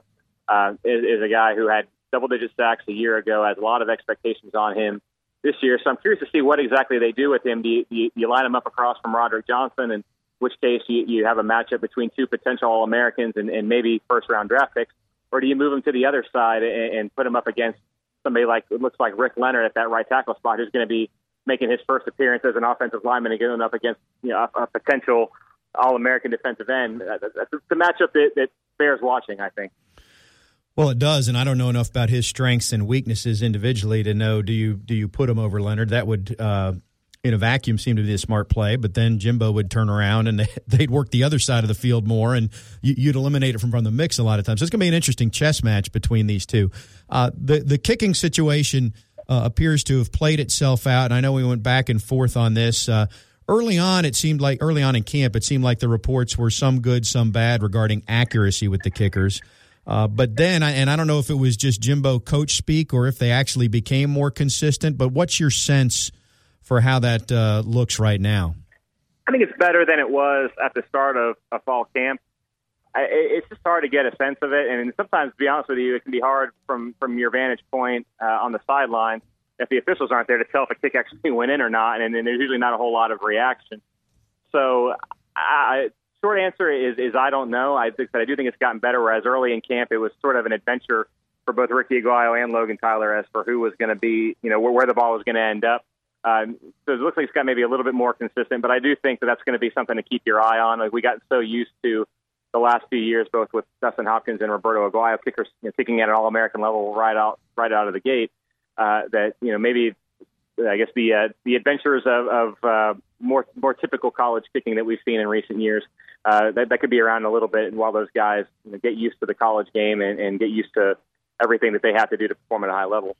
uh, is, is a guy who had double-digit sacks a year ago, has a lot of expectations on him this year. So I'm curious to see what exactly they do with him. Do you, do you, you line him up across from Roderick Johnson, in which case you, you have a matchup between two potential All-Americans and, and maybe first-round draft picks? Or do you move him to the other side and, and put him up against somebody like it looks like Rick Leonard at that right tackle spot, who's going to be making his first appearance as an offensive lineman and going up against you know, a, a potential All-American defensive end? That's a matchup that, that bears watching, I think. Well, it does, and I don't know enough about his strengths and weaknesses individually to know do you do you put him over Leonard? That would, uh, in a vacuum, seem to be a smart play, but then Jimbo would turn around and they'd work the other side of the field more, and you'd eliminate it from, from the mix a lot of times. So it's going to be an interesting chess match between these two. Uh, the, the kicking situation uh, appears to have played itself out, and I know we went back and forth on this. Uh, early on, it seemed like, early on in camp, it seemed like the reports were some good, some bad regarding accuracy with the kickers. Uh, but then, I, and I don't know if it was just Jimbo coach speak or if they actually became more consistent, but what's your sense for how that uh, looks right now? I think it's better than it was at the start of, of fall camp. I, it's just hard to get a sense of it. And sometimes, to be honest with you, it can be hard from, from your vantage point uh, on the sideline if the officials aren't there to tell if a kick actually went in or not. And then there's usually not a whole lot of reaction. So I, short answer is, is I don't know. I, think, I do think it's gotten better, whereas early in camp it was sort of an adventure for both Ricky Aguayo and Logan Tyler as for who was going to be, you know, where, where the ball was going to end up. Um, so it looks like it's got maybe a little bit more consistent, but I do think that that's going to be something to keep your eye on. Like we got so used to the last few years, both with Dustin Hopkins and Roberto Aguayo, kickers you know, kicking at an All-American level right out right out of the gate, uh, that you know maybe I guess the uh, the adventures of, of uh, more more typical college kicking that we've seen in recent years uh, that that could be around a little bit while those guys you know, get used to the college game and, and get used to everything that they have to do to perform at a high level.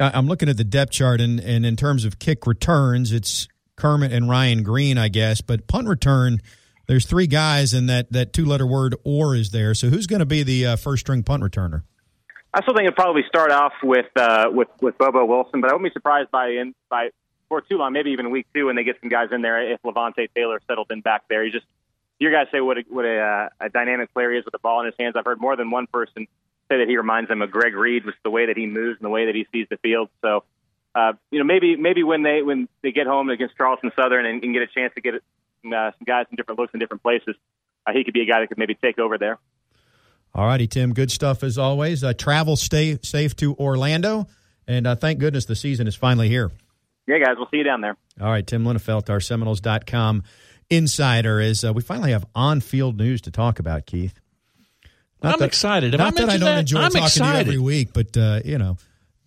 I'm looking at the depth chart, and, and in terms of kick returns, it's Kermit and Ryan Green, I guess. But punt return, there's three guys, and that, that two-letter word "or" is there. So who's going to be the uh, first-string punt returner? I still think it'll probably start off with uh, with with Bobo Wilson, but I wouldn't be surprised by in by for too long, maybe even week two, when they get some guys in there if Levante Taylor settled in back there. You just you guys say what a, what a, uh, a dynamic player he is with the ball in his hands. I've heard more than one person say that he reminds them of Greg Reed with the way that he moves and the way that he sees the field. So, uh, you know, maybe maybe when they when they get home against Charleston Southern and, and get a chance to get uh, some guys in different looks in different places, uh, he could be a guy that could maybe take over there. All righty, Tim. Good stuff as always. Uh, travel stay safe to Orlando, and uh, thank goodness the season is finally here. Yeah, guys, we'll see you down there. All right, Tim Linnefelt, our Seminoles dot com insider, is uh, we finally have on-field news to talk about, Keith. Not I'm that, excited. Have not I that I don't that? enjoy I'm talking excited. to you every week, but, uh, you know,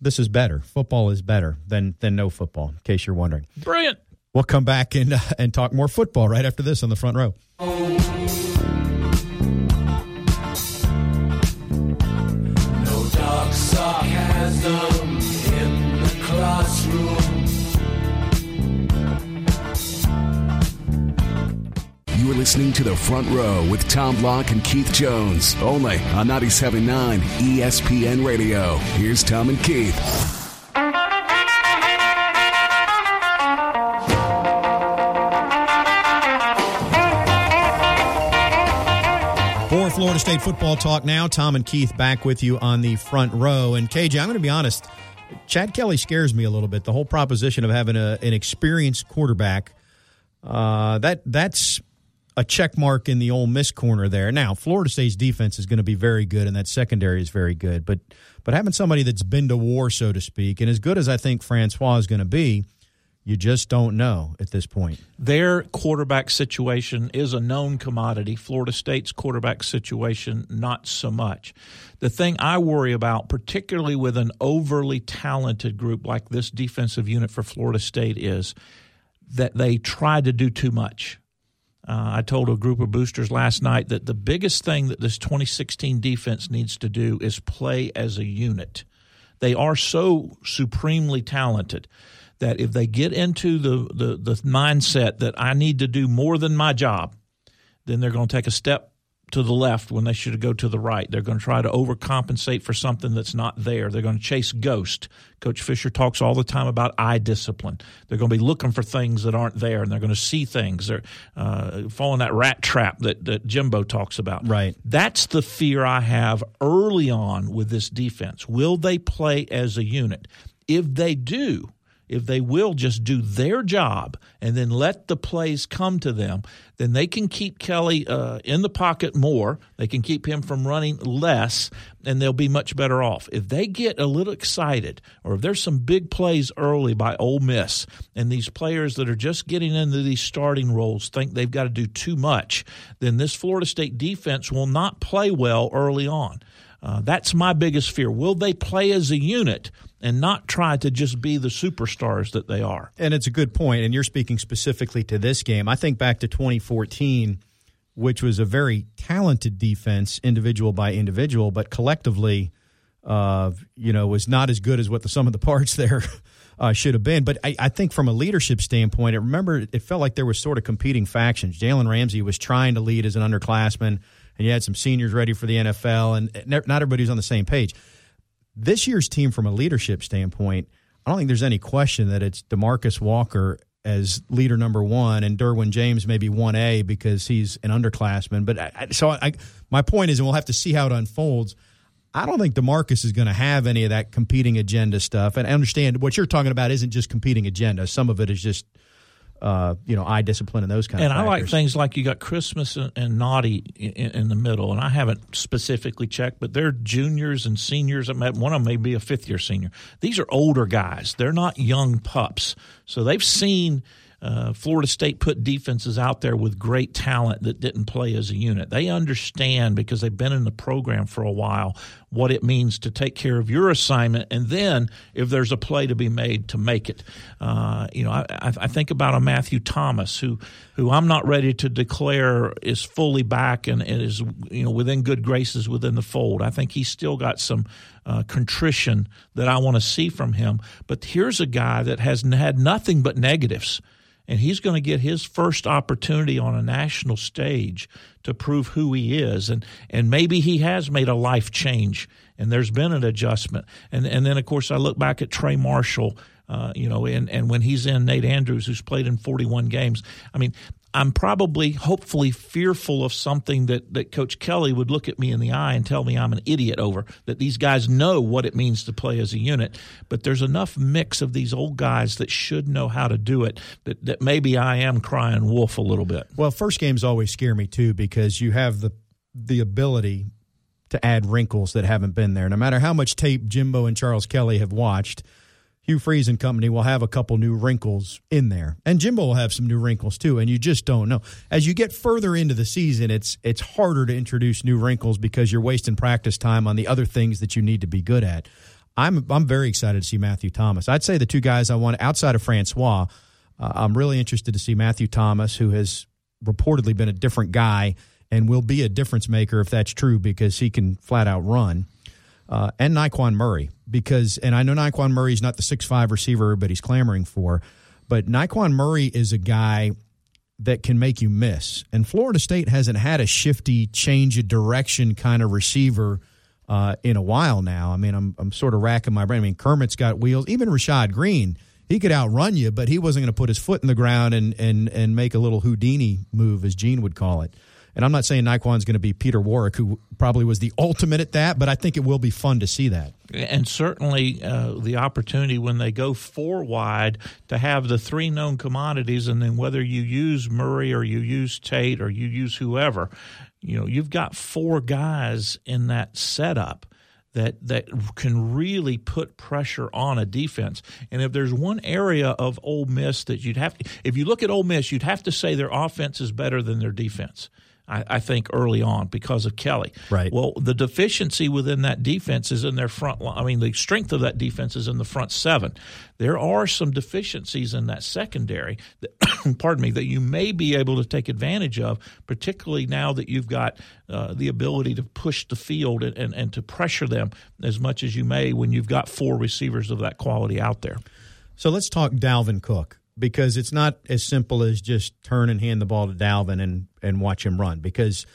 this is better. Football is better than than no football, in case you're wondering. Brilliant. We'll come back and, uh, and talk more football right after this on The Front Row. No dark sarcasm in the classroom. You are listening to The Front Row with Tom Block and Keith Jones, only on ninety-seven point nine E S P N Radio. Here's Tom and Keith. For Florida State football talk now, Tom and Keith back with you on The Front Row. And, K J, I'm going to be honest, Chad Kelly scares me a little bit. The whole proposition of having a, an experienced quarterback, uh, that that's... a check mark in the Ole Miss corner there. Now, Florida State's defense is going to be very good, and that secondary is very good. But but having somebody that's been to war, so to speak, and as good as I think Francois is going to be, you just don't know at this point. Their quarterback situation is a known commodity. Florida State's quarterback situation, not so much. The thing I worry about, particularly with an overly talented group like this defensive unit for Florida State, is that they try to do too much. Uh, I told a group of boosters last night that the biggest thing that this twenty sixteen defense needs to do is play as a unit. They are so supremely talented that if they get into the, the, the mindset that I need to do more than my job, then they're going to take a step to the left when they should go to the right. They're going to try to overcompensate for something that's not there. They're going to chase ghost. Coach Fisher talks all the time about eye discipline. They're going to be looking for things that aren't there, and they're going to see things. They're uh, following that rat trap that, that Jimbo talks about. Right. That's the fear I have early on with this defense. Will they play as a unit? If they do, if they will just do their job and then let the plays come to them, then they can keep Kelly uh, in the pocket more. They can keep him from running less, and they'll be much better off. If they get a little excited, or if there's some big plays early by Ole Miss, and these players that are just getting into these starting roles think they've got to do too much, then this Florida State defense will not play well early on. Uh, that's my biggest fear. Will they play as a unit and not try to just be the superstars that they are? And it's a good point, and you're speaking specifically to this game. I think back to twenty fourteen, which was a very talented defense, individual by individual, but collectively, uh, you know, was not as good as what the sum of the parts there uh, should have been. But I, I think from a leadership standpoint, I remember it felt like there was sort of competing factions. Jalen Ramsey was trying to lead as an underclassman, and you had some seniors ready for the N F L, and not everybody was on the same page. This year's team, from a leadership standpoint, I don't think there's any question that it's DeMarcus Walker as leader number one, and Derwin James maybe one A because he's an underclassman. But I, so I, my point is, and we'll have to see how it unfolds, I don't think DeMarcus is going to have any of that competing agenda stuff. And I understand what you're talking about isn't just competing agenda. Some of it is just, uh, you know, eye discipline and those kind and of things. And I like things like you got Christmas and, and Naughty in, in the middle. And I haven't specifically checked, but they're juniors and seniors. One of them may be a fifth-year senior. These are older guys. They're not young pups. So they've seen uh, Florida State put defenses out there with great talent that didn't play as a unit. They understand, because they've been in the program for a while, what it means to take care of your assignment, and then if there's a play to be made, to make it. Uh, you know, I, I think about a Matthew Thomas who, who I'm not ready to declare is fully back and, and is, you know, within good graces within the fold. I think he's still got some uh, contrition that I want to see from him. But here's a guy that has had nothing but negatives, and he's going to get his first opportunity on a national stage to prove who he is. And and maybe he has made a life change, and there's been an adjustment. And and then, of course, I look back at Trey Marshall, uh, you know, and, and when he's in Nate Andrews, who's played in forty-one games. I mean, I'm probably, hopefully, fearful of something that, that Coach Kelly would look at me in the eye and tell me I'm an idiot over, that these guys know what it means to play as a unit. But there's enough mix of these old guys that should know how to do it that, that maybe I am crying wolf a little bit. Well, first games always scare me, too, because you have the the ability to add wrinkles that haven't been there. No matter how much tape Jimbo and Charles Kelly have watched, Hugh Freeze and company will have a couple new wrinkles in there. And Jimbo will have some new wrinkles, too, and you just don't know. As you get further into the season, it's it's harder to introduce new wrinkles because you're wasting practice time on the other things that you need to be good at. I'm I'm very excited to see Matthew Thomas. I'd say the two guys I want outside of Francois, uh, I'm really interested to see Matthew Thomas, who has reportedly been a different guy and will be a difference maker if that's true, because he can flat-out run. Uh, and Nyquan Murray, because, and I know Nyquan Murray is not the six five receiver everybody's clamoring for, but Nyquan Murray is a guy that can make you miss. And Florida State hasn't had a shifty, change of direction kind of receiver uh, in a while now. I mean, I'm I'm sort of racking my brain. I mean, Kermit's got wheels. Even Rashad Green, he could outrun you, but he wasn't going to put his foot in the ground and and and make a little Houdini move, as Gene would call it. And I'm not saying Nyquan's going to be Peter Warwick, who probably was the ultimate at that, but I think it will be fun to see that. And certainly uh, the opportunity when they go four wide to have the three known commodities, and then whether you use Murray or you use Tate or you use whoever, you know, you've got four guys in that setup that that can really put pressure on a defense. And if there's one area of Ole Miss that you'd have to – if you look at Ole Miss, you'd have to say their offense is better than their defense. I think early on because of Kelly. Right. Well, the deficiency within that defense is in their front line. I mean, the strength of that defense is in the front seven. There are some deficiencies in that secondary, that, pardon me, that you may be able to take advantage of, particularly now that you've got uh, the ability to push the field and, and, and to pressure them as much as you may when you've got four receivers of that quality out there. So let's talk Dalvin Cook, because it's not as simple as just turn and hand the ball to Dalvin and, and watch him run, because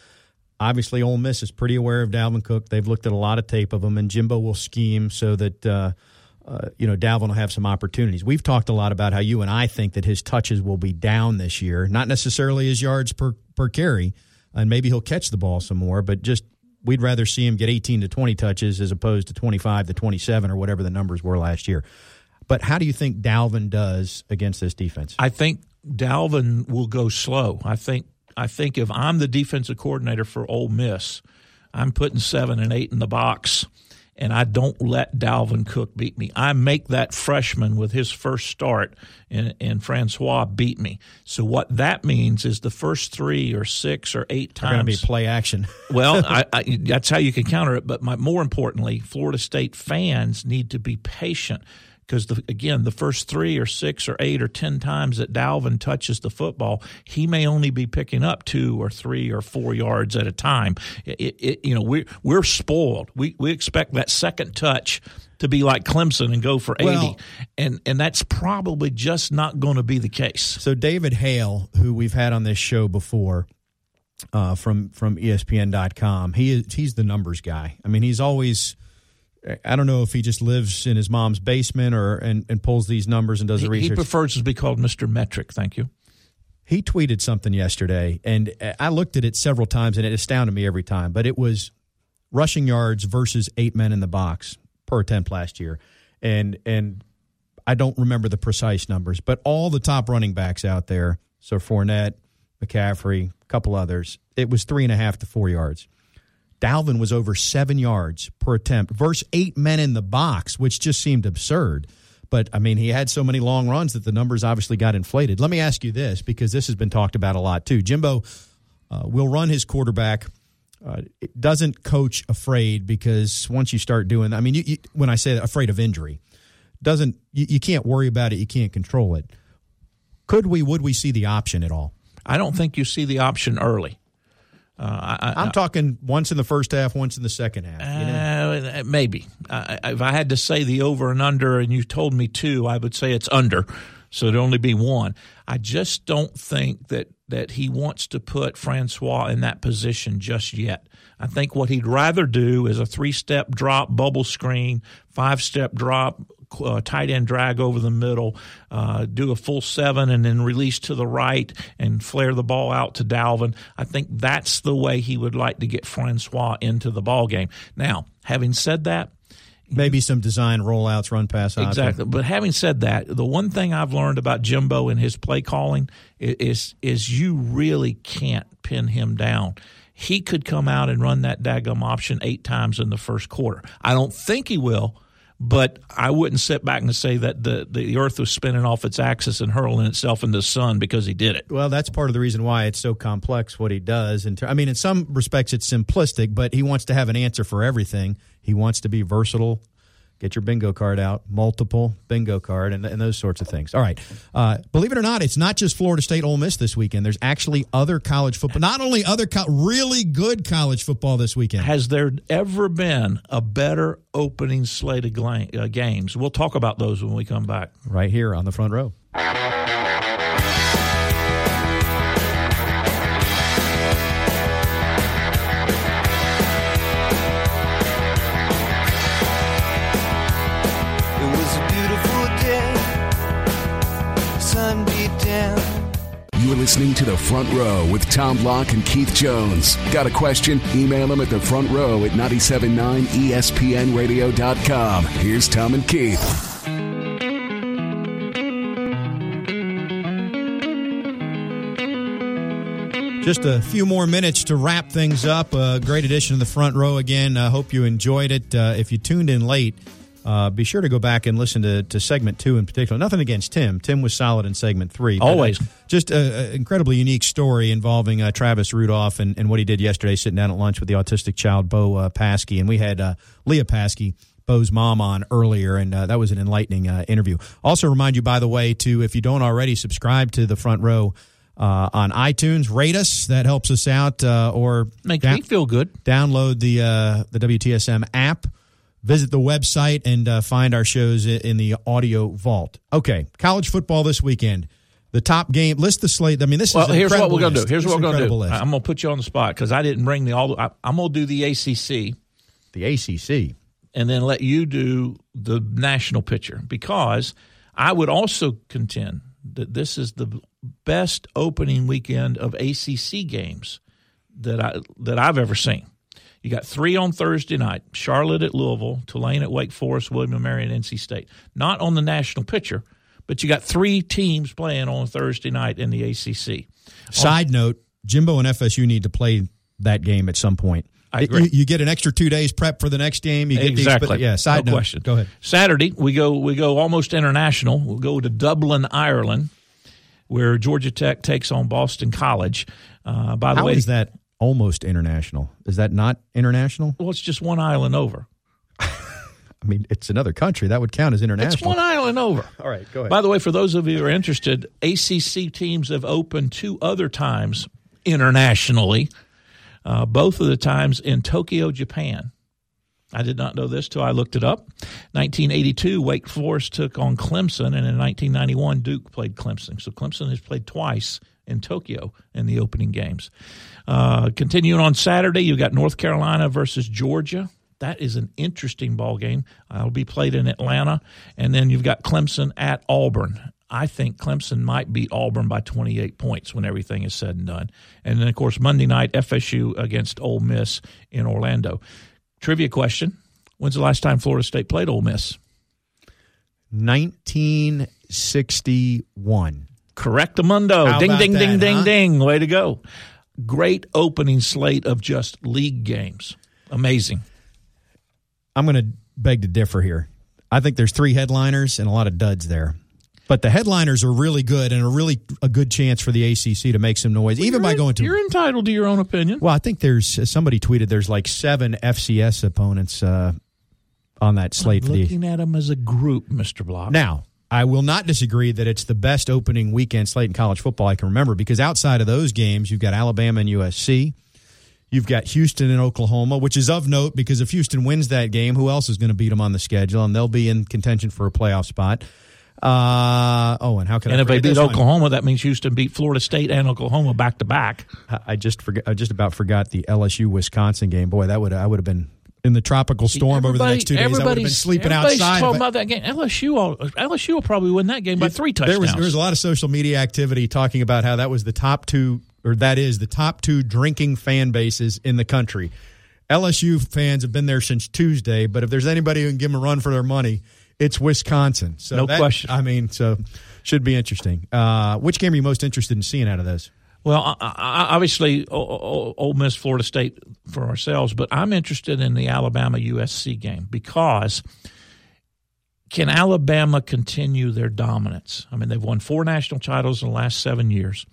obviously Ole Miss is pretty aware of Dalvin Cook. They've looked at a lot of tape of him, and Jimbo will scheme so that uh, uh, you know Dalvin will have some opportunities. We've talked a lot about how you and I think that his touches will be down this year, not necessarily his yards per, per carry, and maybe he'll catch the ball some more, but just we'd rather see him get eighteen to twenty touches as opposed to twenty-five to twenty-seven or whatever the numbers were last year. But how do you think Dalvin does against this defense? I think Dalvin will go slow. I think I think if I'm the defensive coordinator for Ole Miss, I'm putting seven and eight in the box, and I don't let Dalvin Cook beat me. I make that freshman with his first start, and, and Francois beat me. So what that means is the first three or six or eight times. They're going to be play action. well, I, I, that's how you can counter it. But my, more importantly, Florida State fans need to be patient. Because, again, the first three or six or eight or ten times that Dalvin touches the football, he may only be picking up two or three or four yards at a time. It, it, you know, we're, we're spoiled. We, we expect that second touch to be like Clemson and go for eighty. Well, and, and that's probably just not going to be the case. So David Hale, who we've had on this show before uh, from, from E S P N dot com, he is, he's the numbers guy. I mean, he's always – I don't know if he just lives in his mom's basement or and, and pulls these numbers and does he, the research. He prefers to be called Mister Metric. Thank you. He tweeted something yesterday, and I looked at it several times, and it astounded me every time. But it was rushing yards versus eight men in the box per attempt last year. And and I don't remember the precise numbers, but all the top running backs out there, so Fournette, McCaffrey, a couple others, it was three and a half to four yards. Dalvin was over seven yards per attempt versus eight men in the box, which just seemed absurd. But, I mean, he had so many long runs that the numbers obviously got inflated. Let me ask you this, because this has been talked about a lot too. Jimbo uh, will run his quarterback. Uh, doesn't coach afraid, because once you start doing that, I mean, you, you, when I say afraid of injury, doesn't you, you can't worry about it. You can't control it. Could we, would we see the option at all? I don't think you see the option early. Uh, I, I'm I, talking once in the first half, once in the second half. You know? uh, maybe. I, if I had to say the over and under, and you told me two, I would say it's under. So it'd only be one. I just don't think that, that he wants to put Francois in that position just yet. I think what he'd rather do is a three-step drop, bubble screen, five-step drop, Uh, tight end drag over the middle, uh, do a full seven and then release to the right and flare the ball out to Dalvin. I think that's the way he would like to get Francois into the ball game. Now, having said that, maybe some design rollouts, run pass. Exactly. But having said that, the one thing I've learned about Jimbo and his play calling is is you really can't pin him down. He could come out and run that daggum option eight times in the first quarter. I don't think he will. But I wouldn't sit back and say that the, the earth was spinning off its axis and hurling itself into the sun because he did it. Well, that's part of the reason why it's so complex what he does. And I mean, in some respects, it's simplistic, but he wants to have an answer for everything. He wants to be versatile. Get your bingo card out, multiple bingo card, and, and those sorts of things. All right. Uh, believe it or not, it's not just Florida State Ole Miss this weekend. There's actually other college football, not only other co- really good college football this weekend. Has there ever been a better opening slate of gla- uh, games? We'll talk about those when we come back. Right here on the Front Row. You're listening to The Front Row with Tom Block and Keith Jones. Got a question? Email them at thefrontrow at nine seven nine E S P N radio dot com. Here's Tom and Keith. Just a few more minutes to wrap things up. A great edition of The Front Row again. I hope you enjoyed it. Uh, if you tuned in late, Uh, be sure to go back and listen to, to segment two in particular. Nothing against Tim. Tim was solid in segment three. Always. Just an incredibly unique story involving uh, Travis Rudolph and, and what he did yesterday, sitting down at lunch with the autistic child, Bo uh, Paskey. And we had uh, Leah Paskey, Bo's mom, on earlier, and uh, that was an enlightening uh, interview. Also remind you, by the way, to, if you don't already, subscribe to The Front Row Uh, on iTunes. Rate us. That helps us out. Uh, or Make da- me feel good. Download the uh, the W T S M app. Visit the website and uh, find our shows in the audio vault. Okay, college football this weekend. The top game. List the slate. I mean, this well, is here's what we're going to do. Here's this what we're going to do. List. I'm going to put you on the spot because I didn't bring the all. I, I'm going to do the A C C. The A C C. And then let you do the national picture, because I would also contend that this is the best opening weekend of A C C games that I that I've ever seen. You got three on Thursday night: Charlotte at Louisville, Tulane at Wake Forest, William and Mary at N C State. Not on the national picture, but you got three teams playing on Thursday night in the A C C. Side on, note, Jimbo and F S U need to play that game at some point. I agree. You, you get an extra two days prep for the next game. You get exactly. These, but yeah, side no note. Question. Go ahead. Saturday, we go, we go almost international. We'll go to Dublin, Ireland, where Georgia Tech takes on Boston College. Uh, by the How way, is that? Almost international. Is that not international? Well, it's just one island over. I mean, it's another country. That would count as international. It's one island over. All right, go ahead. By the way, for those of you who are interested, A C C teams have opened two other times internationally, uh, both of the times in Tokyo, Japan. I did not know this till I looked it up. nineteen eighty-two, Wake Forest took on Clemson, and in nineteen ninety-one, Duke played Clemson. So Clemson has played twice in Tokyo in the opening games. Uh, continuing on Saturday, you've got North Carolina versus Georgia. That is an interesting ball game. Uh, it'll be played in Atlanta, and then you've got Clemson at Auburn. I think Clemson might beat Auburn by twenty-eight points when everything is said and done. And then, of course, Monday night, F S U against Ole Miss in Orlando. Trivia question, when's the last time Florida State played Ole Miss? nineteen sixty-one. Correctamundo. Ding, ding, ding, ding, ding. Way to go. Great opening slate of just league games. Amazing. I'm going to beg to differ here. I think there's three headliners and a lot of duds there. But the headliners are really good and are really a good chance for the A C C to make some noise, well, even by going to... You're entitled to your own opinion. Well, I think there's... Somebody tweeted there's like seven F C S opponents uh, on that slate. I'm looking the, at them as a group, Mister Block. Now, I will not disagree that it's the best opening weekend slate in college football I can remember, because outside of those games, you've got Alabama and U S C. You've got Houston and Oklahoma, which is of note because if Houston wins that game, who else is going to beat them on the schedule? And they'll be in contention for a playoff spot. Uh, oh, and how can and I? And if they beat Oklahoma, one? That means Houston beat Florida State and Oklahoma back to back. I just forgot. I just about forgot the L S U Wisconsin game. Boy, that would I would have been in the tropical storm everybody, over the next two days. I would have been sleeping everybody's outside. Talking about that game. L S U, L S U will probably win that game by three touchdowns. There was, there was a lot of social media activity talking about how that was the top two, or that is the top two drinking fan bases in the country. L S U fans have been there since Tuesday, but if there's anybody who can give them a run for their money, it's Wisconsin. So no that, question. I mean, so should be interesting. Uh, which game are you most interested in seeing out of those? Well, I, I, obviously, Ole Miss, Florida State for ourselves, but I'm interested in the Alabama U S C game because can Alabama continue their dominance? I mean, they've won four national titles in the last seven years.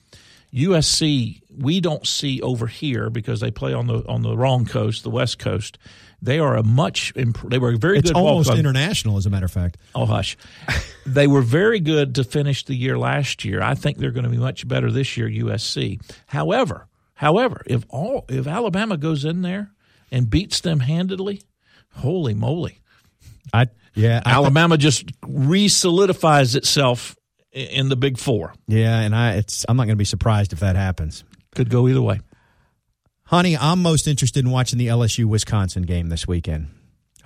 U S C, we don't see over here because they play on the on the wrong coast, the West Coast. They are a much imp- they were a very it's good ball club. It's almost international, as a matter of fact. Oh, hush. They were very good to finish the year last year. I think they're going to be much better this year, U S C. However, however, if all if Alabama goes in there and beats them handedly, holy moly. I yeah, I Alabama think- just re-solidifies itself in the Big Four. Yeah, and I it's I'm not going to be surprised if that happens. Could go either way. Honey, I'm most interested in watching the L S U Wisconsin game this weekend.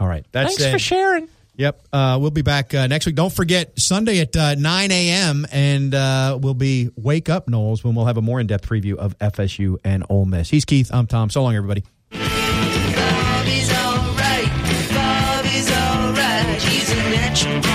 All right. That's Thanks it. for sharing. Yep. Uh, we'll be back uh, next week. Don't forget, Sunday at uh, nine a.m., and uh, we'll be Wake Up Knowles when we'll have a more in-depth preview of F S U and Ole Miss. He's Keith. I'm Tom. So long, everybody. Bobby's all right. Bobby's all right. He's a natural.